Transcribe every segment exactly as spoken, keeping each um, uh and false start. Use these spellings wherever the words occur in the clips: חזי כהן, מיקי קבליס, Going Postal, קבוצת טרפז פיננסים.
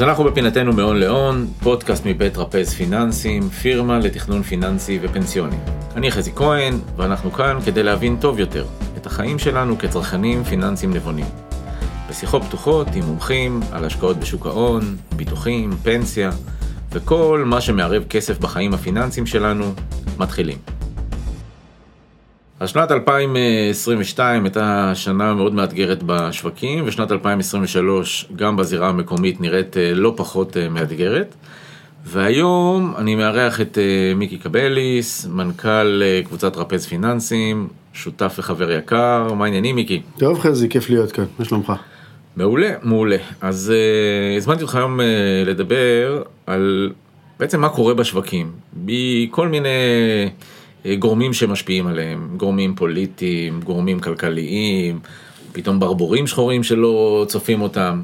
אז אנחנו בפינתנו מהון להון, פודקאסט מבית טרפז פיננסים, פירמה לתכנון פיננסי ופנסיוני. אני חזי כהן, ואנחנו כאן כדי להבין טוב יותר את החיים שלנו כצרכנים פיננסים נבונים. בשיחות פתוחות עם מומחים על השקעות בשוק ההון, ביטוחים, פנסיה, וכל מה שמערב כסף בחיים הפיננסיים שלנו, מתחילים. אז שנת אלפיים עשרים ושתיים הייתה שנה מאוד מאתגרת בשווקים, ושנת אלפיים עשרים ושלוש גם בזירה המקומית נראית לא פחות מאתגרת. והיום אני מארח את מיקי קבליס, מנכ"ל קבוצת טרפז פיננסים, שותף וחבר יקר. מה העניינים, מיקי? טוב חזי, כיף להיות כאן, מה שלומך? מעולה, מעולה. אז uh, הזמנתי אותך היום uh, לדבר על בעצם מה קורה בשווקים, בכל מיני uh, גורמים שמשפיעים עליהם, גורמים פוליטיים, גורמים כלכליים, פתאום ברבורים שחורים שלא צופים אותם,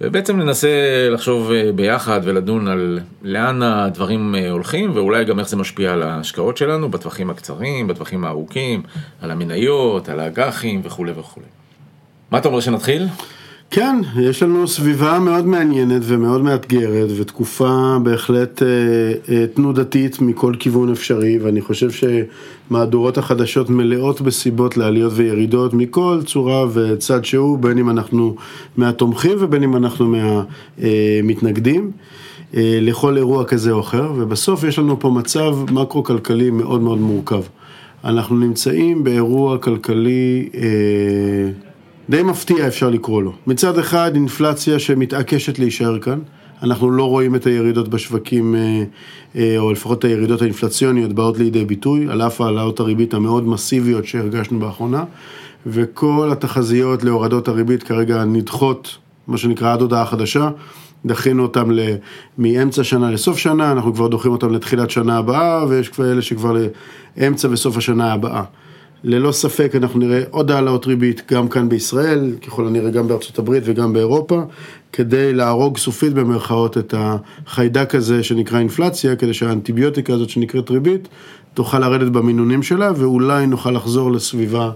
ובעצם ננסה לחשוב uh, ביחד ולדון על לאן הדברים uh, הולכים, ואולי גם איך זה משפיע על ההשקעות שלנו, בטווחים הקצרים, בטווחים הארוכים, על המניות, על האג"חים וכו' וכו'. מה אתה אומר שנתחיל? כן, יש לנו סביבה מאוד מעניינת ומאוד מאתגרת ותקופה בהחלט תנודתית מכל כיוון אפשרי, ואני חושב שמהדורות החדשות מלאות בסיבות לעליות וירידות מכל צורה וצד שהוא, בין אם אנחנו מהתומכים ובין אם אנחנו מהמתנגדים לכל אירוע כזה או אחר, ובסוף יש לנו פה מצב מקרו-כלכלי מאוד מאוד מורכב. אנחנו נמצאים באירוע כלכלי די מפתיע, אפשר לקרוא לו. מצד אחד, אינפלציה שמתעקשת להישאר כאן. אנחנו לא רואים את הירידות בשווקים, או לפחות הירידות האינפלציוניות באות לידי ביטוי, על אף העלאות הריבית המאוד מסיביות שהרגשנו באחרונה, וכל התחזיות להורדות הריבית כרגע נדחות, מה שנקרא עד הודעה חדשה, דחינו אותם מאמצע שנה לסוף שנה, אנחנו כבר דוחים אותם לתחילת שנה הבאה, ויש כבר אלה שכבר לאמצע וסוף השנה הבאה. ללא ספק אנחנו נראה עוד העלאות ריבית גם כאן בישראל, ככל הנראה גם בארצות הברית וגם באירופה, כדי להרוג סופית במרכאות את החיידק הזה שנקרא אינפלציה, כדי שהאנטיביוטיקה הזאת שנקראת ריבית תוכל לרדת במינונים שלה, ואולי נוכל לחזור לסביבה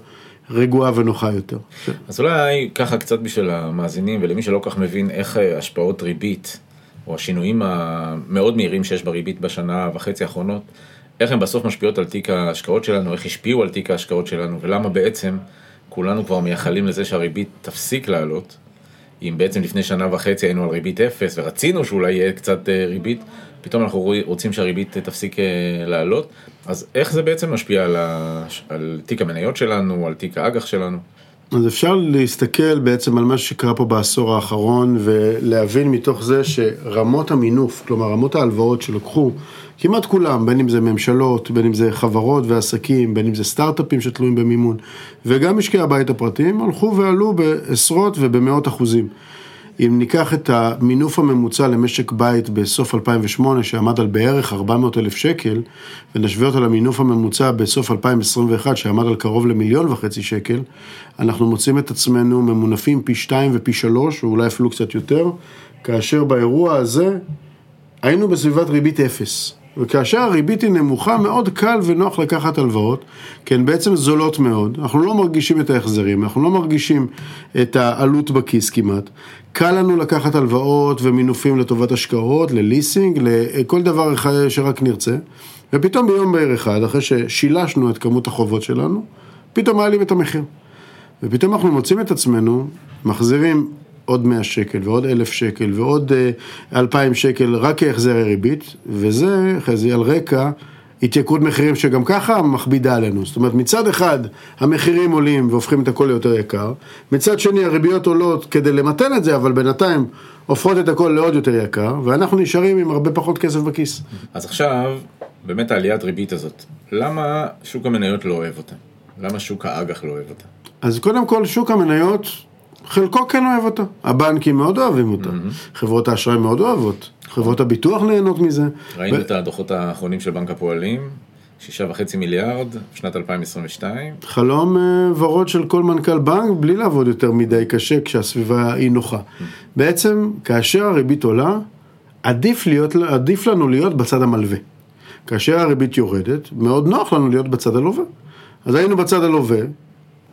רגועה ונוחה יותר. אז אולי ככה קצת בשביל המאזינים ולמי שלא כך מבין איך השפעות ריבית, או השינויים המאוד מהירים שיש בריבית בשנה וחצי האחרונות, איך הם בסוף משפיעות על תיק ההשקעות שלנו, איך השפיעו על תיק ההשקעות שלנו, ולמה בעצם כולנו כבר מייחלים לזה שהריבית תפסיק לעלות, אם בעצם לפני שנה וחצי היינו על ריבית אפס, ורצינו שאולי יהיה קצת ריבית, פתאום אנחנו רוצים שהריבית תפסיק לעלות, אז איך זה בעצם משפיע על, ה... על תיק המניות שלנו, על תיק האג"ח שלנו? אז אפשר להסתכל בעצם על מה שקרה פה בעשור האחרון, ולהבין מתוך זה שרמות המינוף, כלומר רמות ההלוואות שלקחו, כמעט כולם, בין אם זה ממשלות, בין אם זה חברות ועסקים, בין אם זה סטארט-אפים שתלויים במימון, וגם משקי הבית הפרטיים, הלכו ועלו בעשרות ובמאות אחוזים. אם ניקח את המינוף הממוצע למשק בית בסוף אלפיים ושמונה, שעמד על בערך ארבע מאות אלף שקל, ונשווה אותו למינוף הממוצע בסוף אלפיים עשרים ואחת, שעמד על קרוב למיליון וחצי שקל, אנחנו מוצאים את עצמנו ממונפים פי שתיים ופי שלוש, ואולי אפילו קצת יותר, כאשר באירוע הזה היינו בסביבת ריבית אפס. וכאשר הריבית היא נמוכה, מאוד קל ונוח לקחת הלוואות, כי הן בעצם זולות מאוד, אנחנו לא מרגישים את ההחזרים, אנחנו לא מרגישים את העלות בכיס כמעט, קל לנו לקחת הלוואות ומינופים לטובת השקעות, לליסינג, לכל דבר שרק נרצה, ופתאום ביום בהיר אחד, אחרי ששילשנו את כמות החובות שלנו, פתאום מעלים את המחיר, ופתאום אנחנו מוצאים את עצמנו, מחזירים עוד מאה שקל ועוד אלף שקל ועוד אלפיים שקל רק כהחזרי ריבית, וזה חזי על רקע התייקרות מחירים שגם ככה מכבידה עלינו. זאת אומרת, מצד אחד המחירים עולים והופכים את הכל ליותר יקר, מצד שני הריביות עולות כדי למתן את זה, אבל בינתיים הופכות את הכל לעוד יותר יקר, ואנחנו נשארים עם הרבה פחות כסף בכיס. אז עכשיו באמת העליית ריבית הזאת, למה שוק המניות לא אוהב אותה? למה שוק האג"ח לא אוהב אותה? אז קודם כל שוק המניות חלקו כן אוהב אותה, הבנקים מאוד אוהבים אותה, mm-hmm. חברות האשראי מאוד אוהבות, חברות הביטוח נהנות מזה. ראינו ו... את הדוחות האחרונים של בנק הפועלים, שישה וחצי מיליארד, שנת אלפיים עשרים ושתיים. חלום uh, ורוד של כל מנכ"ל בנק, בלי לעבוד יותר מדי קשה, כשהסביבה היא נוחה. Mm-hmm. בעצם, כאשר הריבית עולה, עדיף, להיות, עדיף לנו להיות בצד המלווה. כאשר הריבית יורדת, מאוד נוח לנו להיות בצד הלווה. אז היינו בצד הלווה,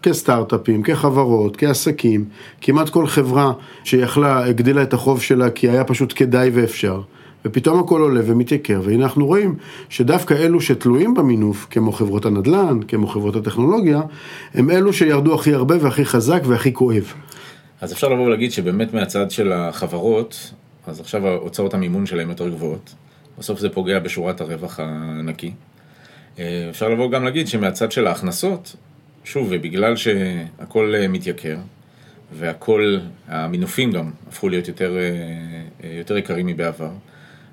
כסטארט-אפים, כחברות, כעסקים, כמעט כל חברה שיכלה הגדילה את החוב שלה כי היה פשוט כדאי ואפשר, ופתאום הכל עולה ומתייקר, והנה אנחנו רואים שדווקא אלו שתלויים במינוף, כמו חברות הנדל"ן, כמו חברות הטכנולוגיה, הם אלו שירדו הכי הרבה והכי חזק והכי כואב. אז אפשר לבוא ולהגיד שבאמת מהצד של החברות, אז עכשיו הוצאות המימון שלהם יותר גבוהות, בסוף זה פוגע בשורת הרווח הנקי. אפשר לבוא גם להגיד שמהצד של ההכנסות, שוב, ובגלל שהכל מתייקר, והכל, המינופים גם הפכו להיות יותר, יותר יקרים מבעבר,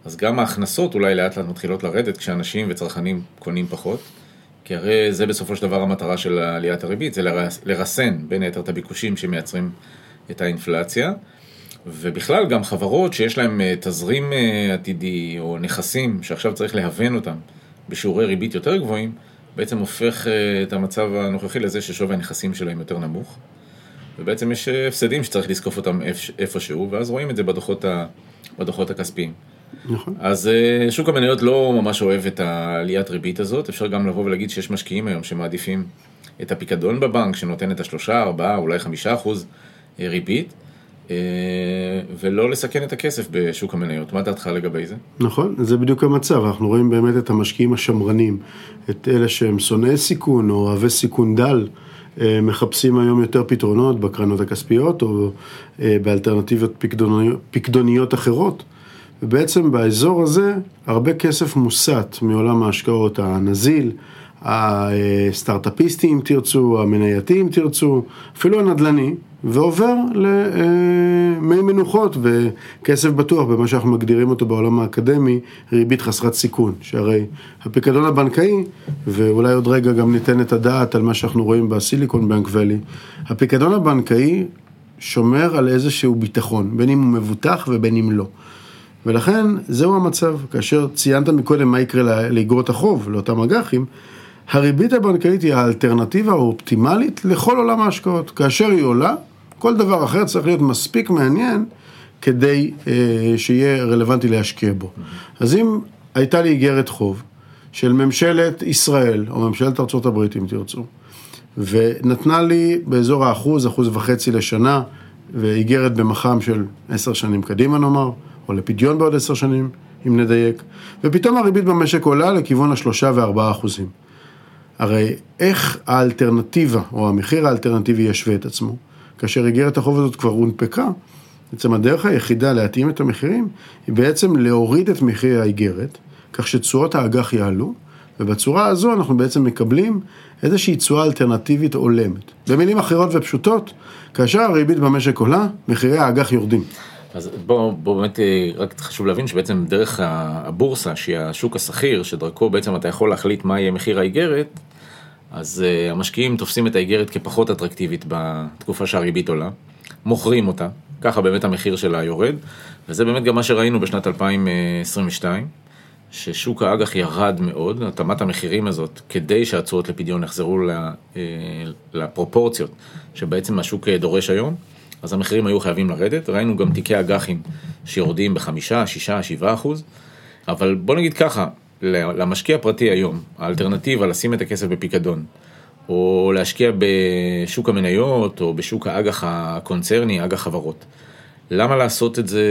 אז גם ההכנסות אולי לאט לאט מתחילות לרדת כשאנשים וצרכנים קונים פחות, כי הרי זה בסופו של דבר המטרה של עליית הריבית, זה לרסן בין היתר את הביקושים שמייצרים את האינפלציה, ובכלל גם חברות שיש להם תזרים עתידי או נכסים שעכשיו צריך להוון אותם בשיעורי ריבית יותר גבוהים, בעצם הופך את המצב הנוכחי לזה ששווי הנכסים שלהם יותר נמוך, ובעצם יש הפסדים שצריך לזקוף אותם איפשהו, ואז רואים את זה בדוחות, ה... בדוחות הכספיים. נכון. אז שוק המניות לא ממש אוהב את העליית ריבית הזאת, אפשר גם לבוא ולהגיד שיש משקיעים היום שמעדיפים את הפיקדון בבנק, שנותן את השלושה, ארבעה, אולי חמישה אחוז ריבית, ולא לסכן את הכסף בשוק המניות. מה דעתך לגבי זה? נכון, זה בדיוק המצב. אנחנו רואים באמת את המשקיעים השמרנים, את אלה שהם שונאי סיכון או אוהבי סיכון דל, מחפשים היום יותר פתרונות בקרנות הכספיות או באלטרנטיביות פקדוניות, פקדוניות אחרות. ובעצם באזור הזה הרבה כסף מוסט מעולם ההשקעות הנזיל, הסטארט-אפיסטים תרצו, המנייתים תרצו, אפילו הנדלני, ועובר למי מנוחות וכסף בטוח, במה שאנחנו מגדירים אותו בעולם האקדמי, ריבית חסרת סיכון, שהרי הפיקדון הבנקאי, ואולי עוד רגע גם ניתן את הדעת על מה שאנחנו רואים בסיליקון בנק ולי, הפיקדון הבנקאי שומר על איזשהו ביטחון, בין אם הוא מבוטח ובין אם לא. ולכן זהו המצב, כאשר ציינת מקודם מה יקרה לאגרות החוב, לאותם אג"חים, הריבית הבנקאית היא האלטרנטיבה האופטימלית לכל עולם ההשקעות. כאשר היא עולה, כל דבר אחר צריך להיות מספיק מעניין כדי אה, שיהיה רלוונטי להשקיע בו. Mm-hmm. אז אם הייתה לי אגרת חוב של ממשלת ישראל, או ממשלת ארצות הברית אם תרצו, ונתנה לי באזור האחוז, אחוז וחצי לשנה, ואגרת במח"מ של עשר שנים קדימה נאמר, או לפדיון בעוד עשר שנים, אם נדייק, ופתאום הריבית במשק עולה לכיוון השלושה וארבעה אחוזים. הרי איך האלטרנטיבה, או המחיר האלטרנטיבי ישווה את עצמו, כאשר אגרת החוב הזאת כבר הונפקה, בעצם הדרך היחידה להתאים את המחירים, היא בעצם להוריד את מחיר האגרת, כך שתשואות האג"ח יעלו, ובצורה הזו אנחנו בעצם מקבלים איזושהי תשואה אלטרנטיבית עולמת. במילים אחרות ופשוטות, כאשר הריבית במשק עולה, מחירי האג"ח יורדים. אז בוא, בוא באמת רק חשוב להבין שבעצם דרך הבורסה, שהיא השוק השכיר, שדרכו בעצם אתה יכול להחליט מה יהיה מחיר האיגרת, אז uh, המשקיעים תופסים את האיגרת כפחות אטרקטיבית בתקופה שהריבית עולה, מוכרים אותה, ככה באמת המחיר שלה יורד, וזה באמת גם מה שראינו בשנת אלפיים עשרים ושתיים, ששוק האג"ח ירד מאוד, התאמת המחירים הזאת, כדי שהצועות לפדיון יחזרו לפרופורציות שבעצם השוק דורש היום, אז המחירים היו חייבים לרדת, ראינו גם תיקי אג"חים שיורדים בחמישה, שישה, שבעה אחוז, אבל בוא נגיד ככה, למשקיע הפרטי היום, האלטרנטיבה לשים את הכסף בפיקדון, או להשקיע בשוק המניות, או בשוק האג"ח הקונצרני, אג"ח חברות. למה לעשות את זה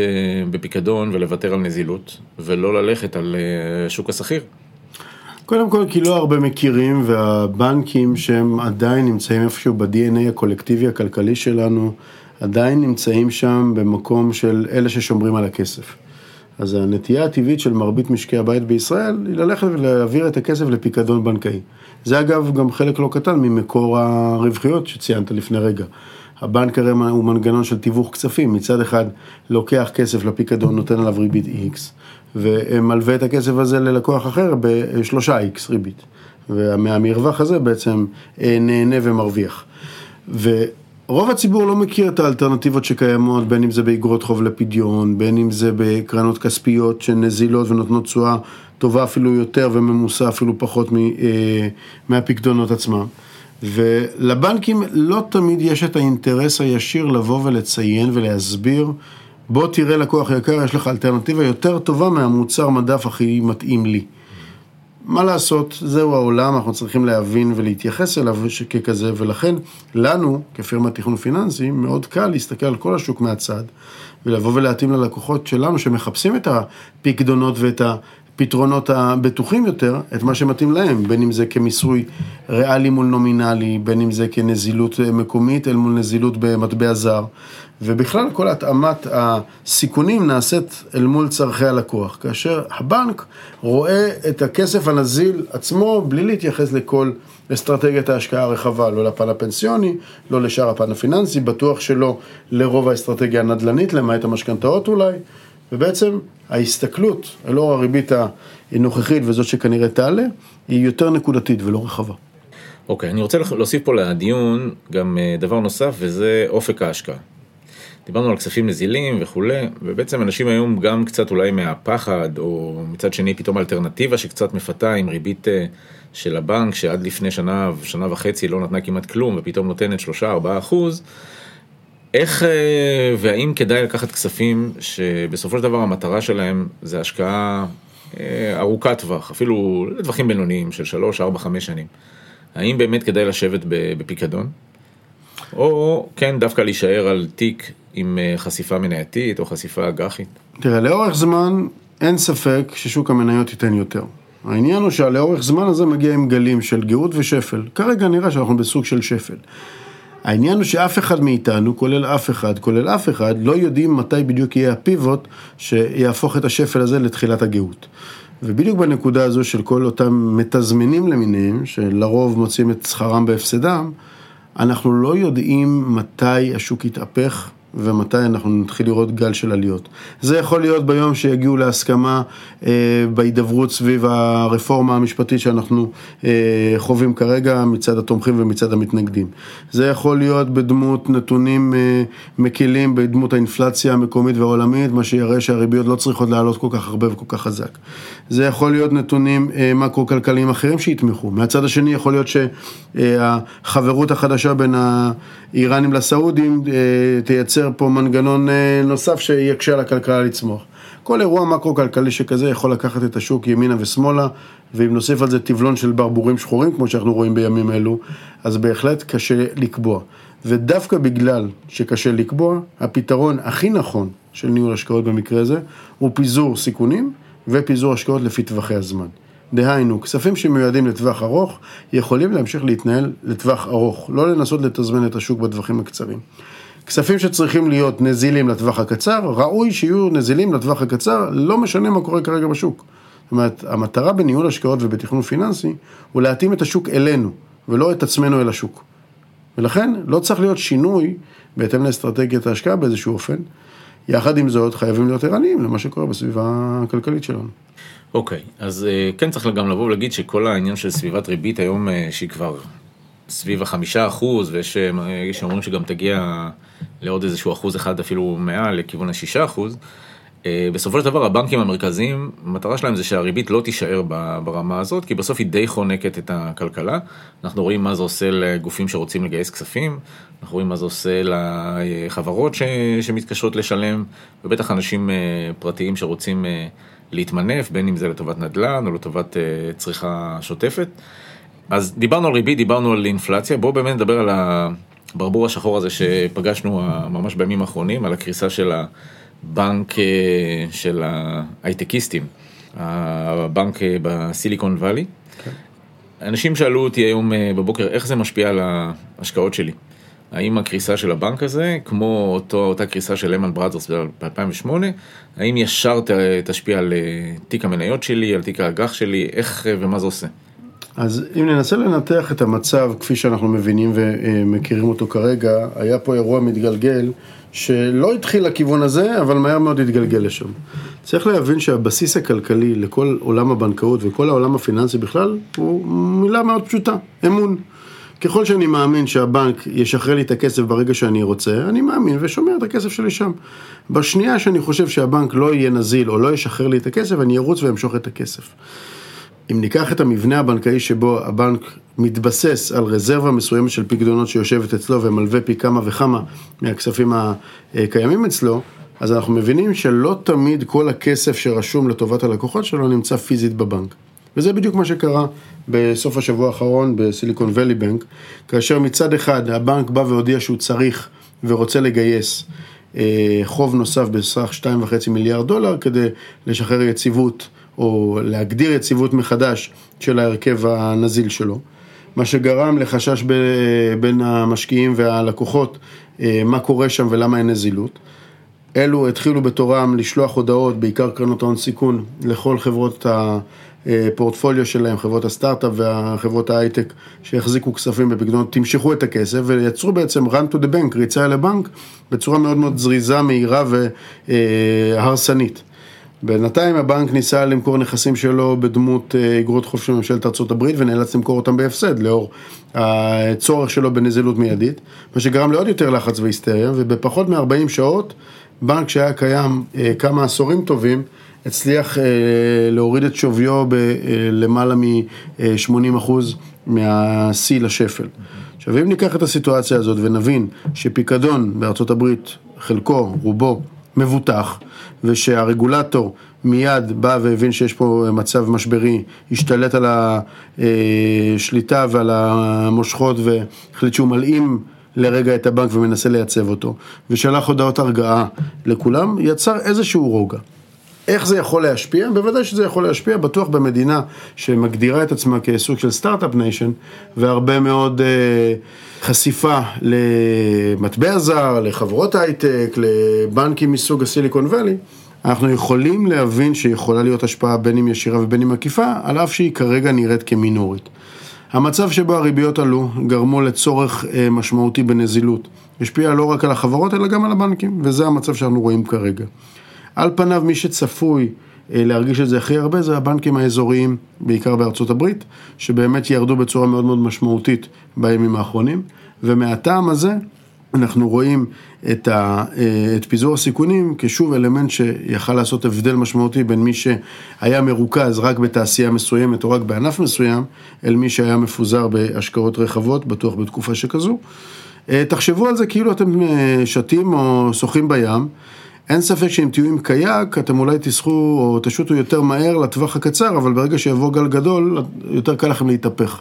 בפיקדון ולוותר על נזילות, ולא ללכת על שוק השכיר? קודם כל, כי לא הרבה מכירים, והבנקים שהם עדיין נמצאים איפשהו ב-די אן איי הקולקטיבי הכלכלי שלנו, עדיין נמצאים שם במקום של אלה ששומרים על הכסף. אז הנטייה הטבעית של מרבית משקי הבית בישראל היא ללכת ולהעביר את הכסף לפיקדון בנקאי. זה אגב גם חלק לא קטן ממקור הרווחיות שציינת לפני רגע. הבנק הרי הוא מנגנון של תיווך כספים, מצד אחד לוקח כסף לפיקדון, נותן עליו ריבית X, ומלווה את הכסף הזה ללקוח אחר ב-שלושה איקס ריבית. ומהמרווח הזה בעצם נהנה ומרוויח. ו... רוב הציבור לא מכיר את האלטרנטיבות שקיימות, בין אם זה באגרות חוב לפדיון, בין אם זה בקרנות כספיות שנזילות ונותנות תשואה טובה אפילו יותר וממוסה אפילו פחות מ, אה, מהפקדונות עצמם. ולבנקים לא תמיד יש את האינטרס הישיר לבוא ולציין ולהסביר, בוא תראה לקוח יקר, יש לך אלטרנטיבה יותר טובה מהמוצר מדף הכי מתאים לי. מה לעשות, זהו העולם, אנחנו צריכים להבין ולהתייחס אליו ככזה, ולכן לנו, כפירמת תכנון פיננסי, מאוד קל להסתכל על כל השוק מהצד, ולבוא ולהתאים ללקוחות שלנו שמחפשים את הפקדונות ואת הפתרונות הבטוחים יותר, את מה שמתאים להם, בין אם זה כמיסוי ריאלי מול נומינלי, בין אם זה כנזילות מקומית אל מול נזילות במטבע זר, ובכלל כל התאמת הסיכונים נעשית אל מול צרכי הלקוח, כאשר הבנק רואה את הכסף הנזיל עצמו בלי להתייחס לכל אסטרטגיית ההשקעה הרחבה, לא לפן הפנסיוני, לא לשאר הפן הפיננסי, בטוח שלא לרוב האסטרטגיה הנדלנית, למעט המשכנתאות אולי, ובעצם ההסתכלות אל אור הריבית הנוכחית וזאת שכנראה תעלה, היא יותר נקודתית ולא רחבה. אוקיי, אני רוצה להוסיף פה לדיון גם דבר נוסף, וזה אופק ההשקעה. דיברנו על כספים נזילים וכולי, ובעצם אנשים היום גם קצת אולי מהפחד, או מצד שני פתאום אלטרנטיבה שקצת מפתה עם ריבית של הבנק, שעד לפני שנה ושנה וחצי לא נתנה כמעט כלום, ופתאום נותנת שלושה, ארבעה אחוז, איך והאם כדאי לקחת כספים שבסופו של דבר המטרה שלהם זה השקעה ארוכת טווח, אפילו לטווחים בינוניים של שלוש, ארבע, חמש שנים. האם באמת כדאי לשבת בפיקדון? או כן דווקא להישאר על תיק עם חשיפה מנייתית או חשיפה אג"חית? תראה, לאורך זמן אין ספק ששוק המניות ייתן יותר. העניין הוא שלאורך זמן הזה מגיע עם גלים של גאות ושפל. כרגע נראה שאנחנו בסוג של שפל. העניין הוא שאף אחד מאיתנו, כולל אף אחד, כולל אף אחד, לא יודעים מתי בדיוק יהיה הפיבוט שיהפוך את השפל הזה לתחילת הגאות. ובדיוק בנקודה הזו של כל אותם מתזמנים למיניהם, שלרוב מוצאים את שכרם בהפסדם, אנחנו לא יודעים מתי השוק יתהפך ומתי אנחנו נתחיל לראות גל של עליות. זה יכול להיות ביום שיגיעו להסכמה אה, בהידברות סביב הרפורמה המשפטית שאנחנו אה, חווים כרגע מצד התומכים ומצד המתנגדים. זה יכול להיות בדמות נתונים אה, מקילים, בדמות האינפלציה המקומית והעולמית, מה שיראה שהריביות לא צריכות לעלות כל כך הרבה וכל כך חזק. זה יכול להיות נתונים אה, מקרו-כלכליים אחרים שיתמכו. מהצד השני יכול להיות שהחברות החדשה בין האיראנים לסעודים אה, תייצר פה מנגנון נוסף שיקשה לכלכלה לצמוח. כל אירוע מקרו-כלכלי שכזה יכול לקחת את השוק ימינה ושמאלה, ואם נוסיף על זה טבלון של ברבורים שחורים, כמו שאנחנו רואים בימים אלו, אז בהחלט קשה לקבוע. ודווקא בגלל שקשה לקבוע, הפתרון הכי נכון של ניהול השקעות במקרה זה, הוא פיזור סיכונים ופיזור השקעות לפי טווחי הזמן. דהיינו, כספים שמיועדים לטווח ארוך, יכולים להמשיך להתנהל לטווח ארוך, לא לנסות לתזמן את השוק בטווחים הקצרים. כספים שצריכים להיות נזילים לטווח הקצר, ראוי שיהיו נזילים לטווח הקצר, לא משנה מה קורה כרגע בשוק. זאת אומרת, המטרה בניהול השקעות ובתכנון פיננסי, הוא להתאים את השוק אלינו, ולא את עצמנו אל השוק. ולכן, לא צריך להיות שינוי, בהתאם לאסטרטגיית ההשקעה באיזשהו אופן, יחד עם זאת, חייבים להיות ערניים למה שקורה בסביבה הכלכלית שלנו. אוקיי, אז כן צריך גם לבוא ולהגיד שכל העניין של סביבת ריבית היום שהיא כבר סביב החמישה אחוז, ויש שאומרים שגם תגיע לעוד איזשהו אחוז אחד, אפילו מעל, לכיוון השישה אחוז. בסופו של דבר, הבנקים המרכזיים, המטרה שלהם זה שהריבית לא תישאר ברמה הזאת, כי בסוף היא די חונקת את הכלכלה. אנחנו רואים מה זה עושה לגופים שרוצים לגייס כספים, אנחנו רואים מה זה עושה לחברות ש... שמתקשות לשלם, ובטח אנשים פרטיים שרוצים להתמנף, בין אם זה לטובת נדל"ן או לטובת צריכה שוטפת. אז דיברנו על ריבית, דיברנו על אינפלציה, בואו באמת נדבר על הברבור השחור הזה שפגשנו ממש בימים האחרונים, על הקריסה של הבנק של ההייטקיסטים, הבנק בסיליקון ואלי. Okay. אנשים שאלו אותי היום בבוקר, איך זה משפיע על ההשקעות שלי? האם הקריסה של הבנק הזה, כמו אותו, אותה קריסה של Lehman Brothers ב-אלפיים ושמונה, האם ישר תשפיע על תיק המניות שלי, על תיק האג"ח שלי, איך ומה זה עושה? אז אם ננסה לנתח את המצב כפי שאנחנו מבינים ומכירים אותו כרגע, היה פה אירוע מתגלגל שלא התחיל לכיוון הזה, אבל מהר מאוד התגלגל לשם. צריך להבין שהבסיס הכלכלי לכל עולם הבנקאות וכל העולם הפיננסי בכלל, הוא מילה מאוד פשוטה, אמון. ככל שאני מאמין שהבנק ישחרר לי את הכסף ברגע שאני רוצה, אני מאמין ושומר את הכסף שלי שם. בשנייה שאני חושב שהבנק לא יהיה נזיל או לא ישחרר לי את הכסף, אני ארוץ ואמשוך את הכסף. אם ניקח את המבנה הבנקאי שבו הבנק מתבסס על רזרבה מסוימת של פקדונות שיושבת אצלו ומלווה פי כמה וכמה מהכספים הקיימים אצלו, אז אנחנו מבינים שלא תמיד כל הכסף שרשום לטובת הלקוחות שלו נמצא פיזית בבנק. וזה בדיוק מה שקרה בסוף השבוע האחרון בסיליקון ואלי בנק, כאשר מצד אחד הבנק בא והודיע שהוא צריך ורוצה לגייס חוב נוסף בסך שתיים וחצי מיליארד דולר כדי לשחרר יציבות או להגדיר יציבות מחדש של ההרכב הנזיל שלו, מה שגרם לחשש בין המשקיעים והלקוחות מה קורה שם ולמה אין נזילות. אלו התחילו בתורם לשלוח הודעות, בעיקר קרנות ההון סיכון, לכל חברות הפורטפוליו שלהם, חברות הסטארט-אפ וחברות ההייטק שהחזיקו כספים בפקדונות, תמשכו את הכסף ויצרו בעצם run to the bank, ריצה אל הבנק, בצורה מאוד מאוד זריזה, מהירה והרסנית. בינתיים הבנק ניסה למכור נכסים שלו בדמות אגרות חוב של ממשלת ארצות הברית, ונאלץ למכור אותם בהפסד, לאור הצורך שלו בנזילות מיידית, מה שגרם לעוד יותר לחץ והיסטריה, ובפחות מ-ארבעים שעות, בנק שהיה קיים כמה עשורים טובים, הצליח להוריד את שוויו למעלה מ-שמונים אחוז מהסי לשפל. עכשיו, אם ניקח את הסיטואציה הזאת ונבין שפיקדון בארצות הברית, חלקו, רובו, מבוטח, ושהרגולטור מיד בא והבין שיש פה מצב משברי, השתלט על השליטה ועל המושכות, והחליט שהוא מלאים לרגע את הבנק ומנסה לייצב אותו, ושלח הודעות הרגעה לכולם, יצר איזשהו רוגע. איך זה יכול להשפיע? בוודאי שזה יכול להשפיע, בטוח במדינה שמגדירה את עצמה כסוג של סטארט-אפ ניישן, והרבה מאוד אה, חשיפה למטבע זר, לחברות הייטק, לבנקים מסוג הסיליקון ואלי. אנחנו יכולים להבין שיכולה להיות השפעה בין אם ישירה ובין אם עקיפה, על אף שהיא כרגע נראית כמינורית. המצב שבו הריביות עלו גרמו לצורך משמעותי בנזילות, השפיע לא רק על החברות אלא גם על הבנקים, וזה המצב שאנחנו רואים כרגע. על פניו מי שצפוי להרגיש את זה הכי הרבה זה הבנקים האזוריים, בעיקר בארצות הברית, שבאמת ירדו בצורה מאוד מאוד משמעותית בימים האחרונים, ומהטעם הזה אנחנו רואים את, ה, את פיזור הסיכונים כשוב אלמנט שיכל לעשות הבדל משמעותי בין מי שהיה מרוכז רק בתעשייה מסוימת או רק בענף מסוים, אל מי שהיה מפוזר בהשקעות רחבות, בטוח בתקופה שכזו. תחשבו על זה כאילו אתם שתים או שוחים בים, אין ספק שאם תהיו עם קייק, אתם אולי תשחו או תשוטו יותר מהר לטווח הקצר, אבל ברגע שיבוא גל גדול, יותר קל לכם להתהפך.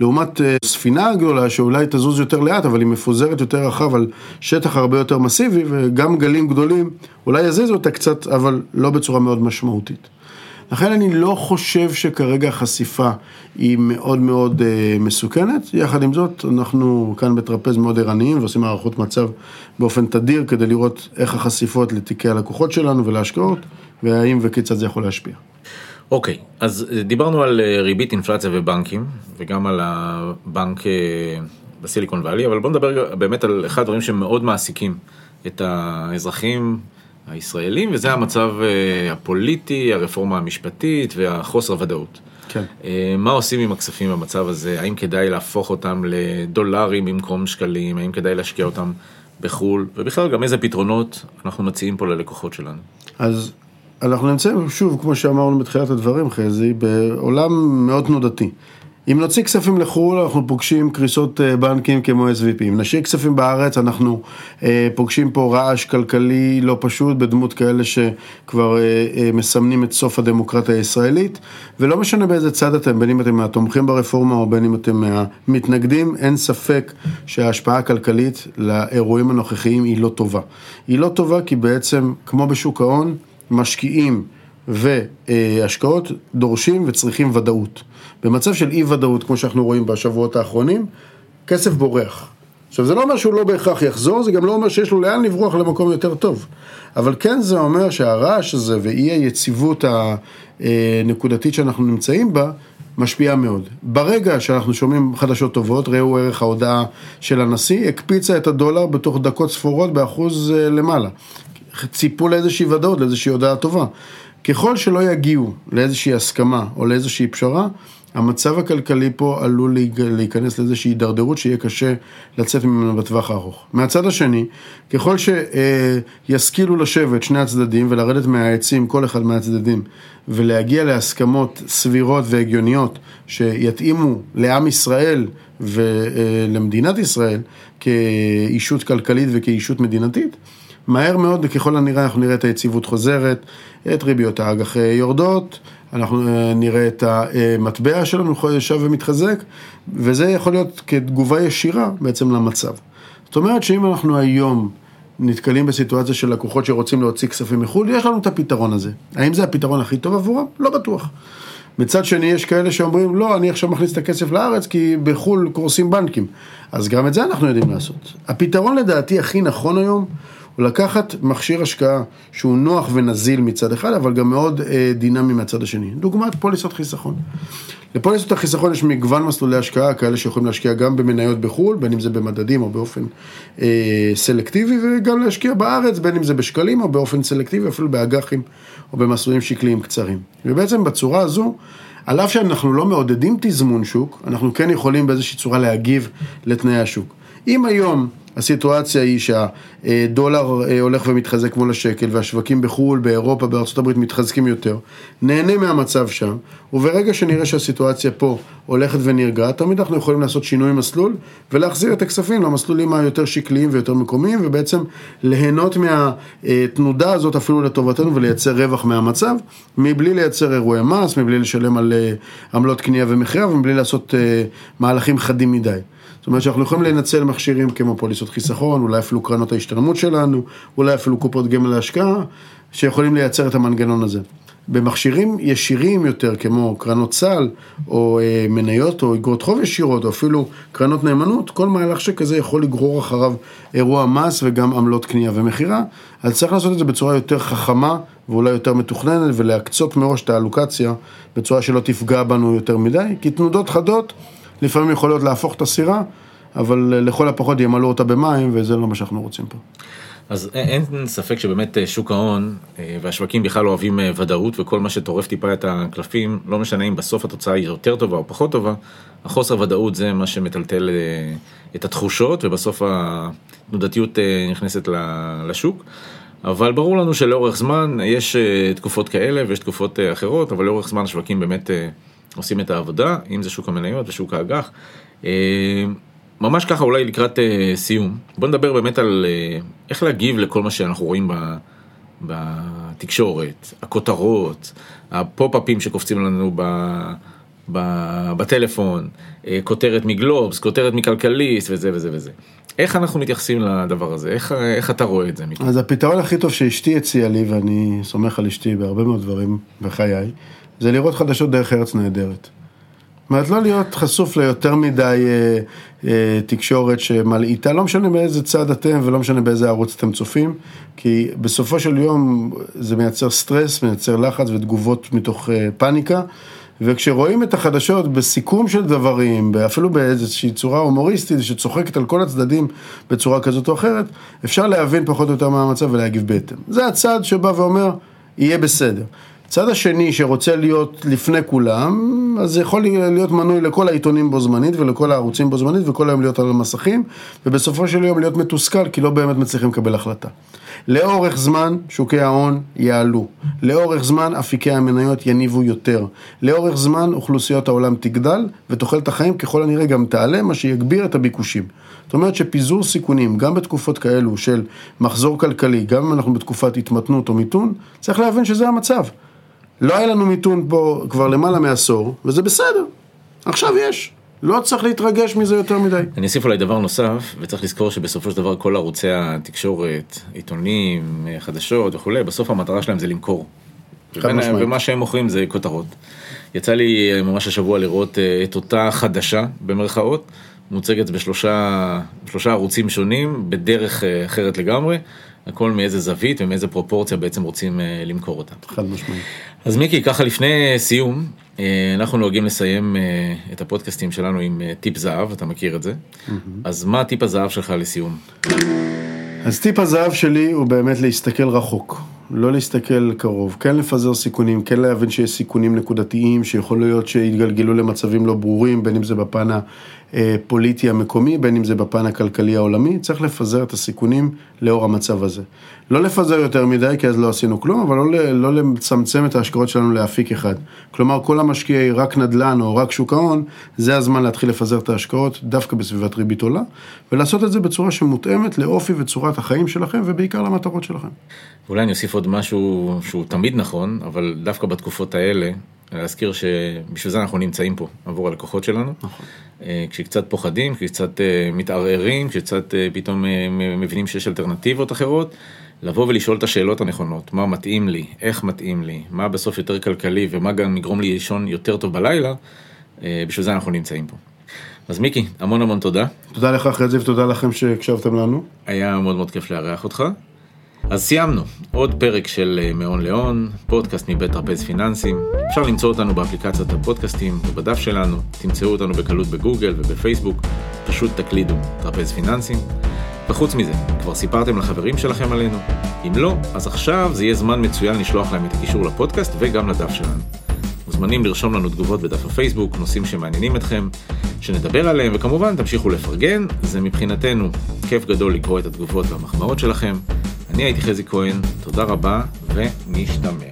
לעומת ספינה הגדולה, שאולי תזוז יותר לאט, אבל היא מפוזרת יותר רחב על שטח הרבה יותר מסיבי, וגם גלים גדולים, אולי יזיזו אותה קצת, אבל לא בצורה מאוד משמעותית. לכן אני לא חושב שכרגע החשיפה היא מאוד מאוד מסוכנת. יחד עם זאת, אנחנו כאן בטרפז מאוד ערניים ועושים הערכות מצב באופן תדיר כדי לראות איך החשיפות לתיקי הלקוחות שלנו ולהשקעות, והאם וכיצד זה יכול להשפיע. אוקיי, אז דיברנו על ריבית אינפלציה ובנקים, וגם על הבנק בסיליקון ואלי, אבל בוא נדבר באמת על אחד הדברים שמאוד מעסיקים את האזרחים הישראלים, וזה המצב הפוליטי, הרפורמה המשפטית והחוסר ודאות. כן. מה עושים עם הכספים במצב הזה? האם כדאי להפוך אותם לדולרים במקום שקלים? האם כדאי להשקיע אותם בחול? ובכלל גם איזה פתרונות אנחנו מציעים פה ללקוחות שלנו? אז אנחנו נמצאים שוב, כמו שאמרנו בתחילת הדברים, חזי, בעולם מאוד תנודתי. אם נוציא כספים לחול, אנחנו פוגשים קריסות בנקים כמו אס וי פי. אם נשאיר כספים בארץ, אנחנו פוגשים פה רעש כלכלי לא פשוט, בדמות כאלה שכבר מסמנים את סוף הדמוקרטיה הישראלית, ולא משנה באיזה צד אתם, בין אם אתם מהתומכים ברפורמה או בין אם אתם מתנגדים, אין ספק שההשפעה הכלכלית לאירועים הנוכחיים היא לא טובה. היא לא טובה כי בעצם, כמו בשוק ההון, משקיעים והשקעות דורשים וצריכים ודאות. במצב של אי ודאות, כמו שאנחנו רואים בשבועות האחרונים, כסף בורח. עכשיו, זה לא אומר שהוא לא בהכרח יחזור, זה גם לא אומר שיש לו לאן לברוח למקום יותר טוב. אבל כן זה אומר שהרעש הזה ואי היציבות הנקודתית שאנחנו נמצאים בה, משפיעה מאוד. ברגע שאנחנו שומעים חדשות טובות, ראו ערך ההודעה של הנשיא, הקפיצה את הדולר בתוך דקות ספורות באחוז למעלה. ציפו לאיזושהי ודאות, לאיזושהי הודעה טובה. ככל שלא יגיעו לאיזושהי הסכמה או לאיזושהי פשרה, המצב הכלכלי פה עלול להיכנס לאיזושהי הידרדרות שיהיה קשה לצאת ממנו בטווח הארוך. מהצד השני, ככל שישכילו לשבת שני הצדדים ולרדת מהעצים כל אחד מהצדדים, ולהגיע להסכמות סבירות והגיוניות שיתאימו לעם ישראל ולמדינת ישראל כאישות כלכלית וכאישות מדינתית, מהר מאוד, וככל הנראה אנחנו נראה את היציבות חוזרת, את ריביות האג"ח יורדות, אנחנו נראה את המטבע שלנו חושב ומתחזק, וזה יכול להיות כתגובה ישירה בעצם למצב. זאת אומרת שאם אנחנו היום נתקלים בסיטואציה של לקוחות שרוצים להוציא כספים מחו"ל, יש לנו את הפתרון הזה. האם זה הפתרון הכי טוב עבורם? לא בטוח. מצד שני, יש כאלה שאומרים, לא, אני עכשיו מכניס את הכסף לארץ, כי בחו"ל קורסים בנקים. אז גם את זה אנחנו יודעים לעשות. הפתרון לדעתי הכי נכון היום, הוא לקחת מכשיר השקעה שהוא נוח ונזיל מצד אחד, אבל גם מאוד אה, דינמי מהצד השני. דוגמת פוליסות חיסכון. לפוליסות החיסכון יש מגוון מסלולי השקעה, כאלה שיכולים להשקיע גם במניות בחו"ל, בין אם זה במדדים או באופן אה, סלקטיבי, וגם להשקיע בארץ, בין אם זה בשקלים או באופן סלקטיבי, אפילו באג"חים או במסלולים שקליים קצרים. ובעצם בצורה הזו, על אף שאנחנו לא מעודדים תזמון שוק, אנחנו כן יכולים באיזושהי צורה להגיב לתנאי השוק. אם היום הסיטואציה היא שהדולר הולך ומתחזק מול השקל, והשווקים בחו"ל, באירופה, בארצות הברית מתחזקים יותר, נהנה מהמצב שם, וברגע שנראה שהסיטואציה פה הולכת ונרגעת, תמיד אנחנו יכולים לעשות שינוי מסלול, ולהחזיר את הכספים למסלולים היותר שקליים ויותר מקומיים, ובעצם ליהנות מהתנודה הזאת אפילו לטובתנו, ולייצר רווח מהמצב, מבלי לייצר אירועי מס, מבלי לשלם על עמלות קנייה ומחירה, ומבלי לעשות מהלכים חדים מדי. זאת אומרת שאנחנו יכולים לנצל מכשירים כמו פוליסות חיסכון, אולי אפילו קרנות ההשתלמות שלנו, אולי אפילו קופות גמל להשקעה, שיכולים לייצר את המנגנון הזה. במכשירים ישירים יותר, כמו קרנות סל, או אה, מניות, או אגרות חוב ישירות, או אפילו קרנות נאמנות, כל מהלך שכזה יכול לגרור אחריו אירוע מס וגם עמלות קנייה ומחירה, אז צריך לעשות את זה בצורה יותר חכמה, ואולי יותר מתוכננת, ולהקצות מראש את האלוקציה, בצורה שלא תפגע בנו יותר מדי, כי תנודות חדות, לפעמים יכולות להפוך את הסירה, אבל לכל הפחות ימלאו אותה במים, וזה לא מה שאנחנו רוצים פה. אז אין ספק שבאמת שוק ההון והשווקים בכלל אוהבים ודאות, וכל מה שטורף טיפה את הקלפים, לא משנה אם בסוף התוצאה היא יותר טובה או פחות טובה, החוסר ודאות זה מה שמטלטל את התחושות, ובסוף התנודתיות נכנסת לשוק. אבל ברור לנו שלאורך זמן יש תקופות כאלה ויש תקופות אחרות, אבל לאורך זמן השווקים באמת עושים את העבודה, אם זה שוק המניות ושוק האג"ח. ממש ככה אולי לקראת סיום. בוא נדבר באמת על איך להגיב לכל מה שאנחנו רואים בתקשורת, הכותרות, הפופ-אפים שקופצים לנו בטלפון, כותרת מגלובס, כותרת מכלכליסט וזה וזה וזה. איך אנחנו מתייחסים לדבר הזה? איך, איך אתה רואה את זה? אז הפתרון הכי טוב שאשתי הציעה לי, ואני סומך על אשתי בהרבה מאוד דברים בחיי, זה לראות חדשות דרך ארץ נהדרת. זאת אומרת, לא להיות חשוף ליותר מדי אה, אה, תקשורת שמלעיטה, לא משנה באיזה צעד אתם ולא משנה באיזה ערוץ אתם צופים, כי בסופו של יום זה מייצר סטרס, מייצר לחץ ותגובות מתוך אה, פאניקה, וכשרואים את החדשות בסיכום של דברים, אפילו באיזושהי צורה הומוריסטית שצוחקת על כל הצדדים בצורה כזאת או אחרת, אפשר להבין פחות או יותר מה המצב ולהגיב בהתאם. זה הצעד שבא ואומר, יהיה בסדר. הצד השני שרוצה להיות לפני כולם, אז זה יכול להיות מנוי לכל העיתונים בו זמנית ולכל הערוצים בו זמנית, וכל היום להיות על המסכים, ובסופו של יום להיות מתוסכל, כי לא באמת מצליחים לקבל החלטה. לאורך זמן שוקי ההון יעלו, לאורך זמן אפיקי המניות יניבו יותר, לאורך זמן אוכלוסיות העולם תגדל, ותוחלת החיים ככל הנראה גם תעלה, מה שיגביר את הביקושים. זאת אומרת שפיזור סיכונים, גם בתקופות כאלו של מחזור כלכלי, גם אם אנחנו בתקופת התמתנות או מיתון, צריך להבין שזה המצב. לא היה לנו מיתון פה כבר למעלה מעשור, וזה בסדר. עכשיו יש. לא צריך להתרגש מזה יותר מדי. אני אוסיף אולי דבר נוסף, וצריך לזכור שבסופו של דבר כל ערוצי התקשורת, עיתונים, חדשות וכו', בסוף המטרה שלהם זה למכור. ומה שהם מוכרים זה כותרות. יצא לי ממש השבוע לראות את אותה חדשה, במרכאות, מוצגת בשלושה, שלושה ערוצים שונים, בדרך אחרת לגמרי, הכל מאיזה זווית ומאיזה פרופורציה בעצם רוצים למכור אותה. חד משמעית. אז מיקי, ככה לפני סיום, אנחנו נוהגים לסיים את הפודקאסטים שלנו עם טיפ זהב, אתה מכיר את זה. אז מה טיפ הזהב שלך לסיום? אז טיפ הזהב שלי הוא באמת להסתכל רחוק. לא להסתכל קרוב, כן לפזר סיכונים, כן להבין שיש סיכונים נקודתיים, שיכול להיות שיתגלגלו למצבים לא ברורים, בין אם זה בפן פוליטי המקומי, בין אם זה בפן הכלכלי העולמי, צריך לפזר את הסיכונים לאור המצב הזה. לא לפזר יותר מדי, כי אז לא עשינו כלום, אבל לא, לא לצמצם את ההשקעות שלנו לאפיק אחד. כלומר, כל המשקיעי רק נדלן או רק שוק ההון, זה הזמן להתחיל לפזר את ההשקעות דווקא בסביבת ריבית עולה, ולעשות את זה בצורה שמותאמת לאופי וצורת החיים שלכם, ובעיקר למטרות שלכם. אולי אני אוסיף עוד משהו שהוא תמיד נכון, אבל דווקא בתקופות האלה, להזכיר שבשביל זה אנחנו נמצאים פה, עבור הלקוחות שלנו. נכון. כשקצת פוחדים, כשקצת מתערערים, כשקצת פתאום מבינים שיש אלטרנטיבות אחרות, לבוא ולשאול את השאלות הנכונות, מה מתאים לי, איך מתאים לי, מה בסוף יותר כלכלי, ומה גם מגרום לי לישון יותר טוב בלילה, בשביל זה אנחנו נמצאים פה. אז מיקי, המון המון תודה. תודה לך חזי, ותודה לכם שהקשבתם לנו. היה מאוד מאוד כיף לארח אותך. אז סיימנו, עוד פרק של מעון לעון, פודקאסט מבית טרפז פיננסים. אפשר למצוא אותנו באפליקציית הפודקאסטים ובדף שלנו, תמצאו אותנו בקלות בגוגל ובפייסבוק, פשוט תקלידו טרפז פיננסים. וחוץ מזה, כבר סיפרתם לחברים שלכם עלינו? אם לא, אז עכשיו זה יהיה זמן מצוין לשלוח להם את הקישור לפודקאסט וגם לדף שלנו. מוזמנים לרשום לנו תגובות בדף הפייסבוק, נושאים שמעניינים אתכם, שנדבר עליהם, וכמובן תמשיכו לפרגן, זה מבחינתנו כיף גדול לקרוא את התגובות והמחמאות שלכם. אני הייתי חזי כהן, תודה רבה ונשתמע.